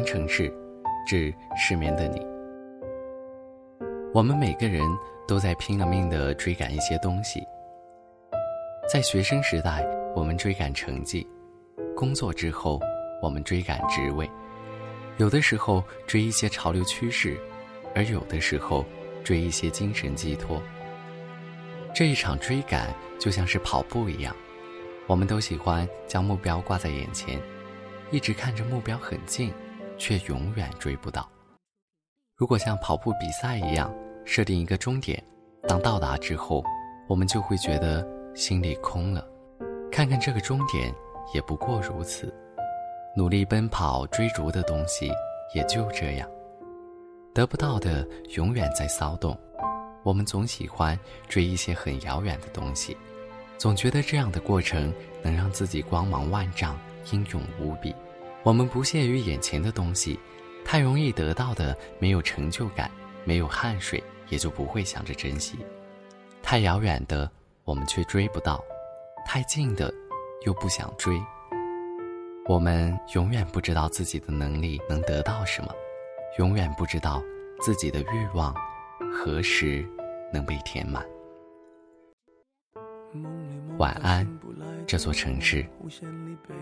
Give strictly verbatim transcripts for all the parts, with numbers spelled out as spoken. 安城市，致失眠的你。我们每个人都在拼了命地追赶一些东西。在学生时代，我们追赶成绩；工作之后，我们追赶职位。有的时候追一些潮流趋势，而有的时候追一些精神寄托。这一场追赶就像是跑步一样，我们都喜欢将目标挂在眼前，一直看着目标很近，却永远追不到。如果像跑步比赛一样设定一个终点，当到达之后，我们就会觉得心里空了，看看这个终点也不过如此。努力奔跑追逐的东西也就这样，得不到的永远在骚动。我们总喜欢追一些很遥远的东西，总觉得这样的过程能让自己光芒万丈，英勇无比。我们不屑于眼前的东西，太容易得到的没有成就感，没有汗水，也就不会想着珍惜。太遥远的我们却追不到，太近的又不想追。我们永远不知道自己的能力能得到什么，永远不知道自己的欲望何时能被填满。晚安，这座城市。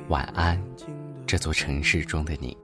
晚安，这座城市中的你。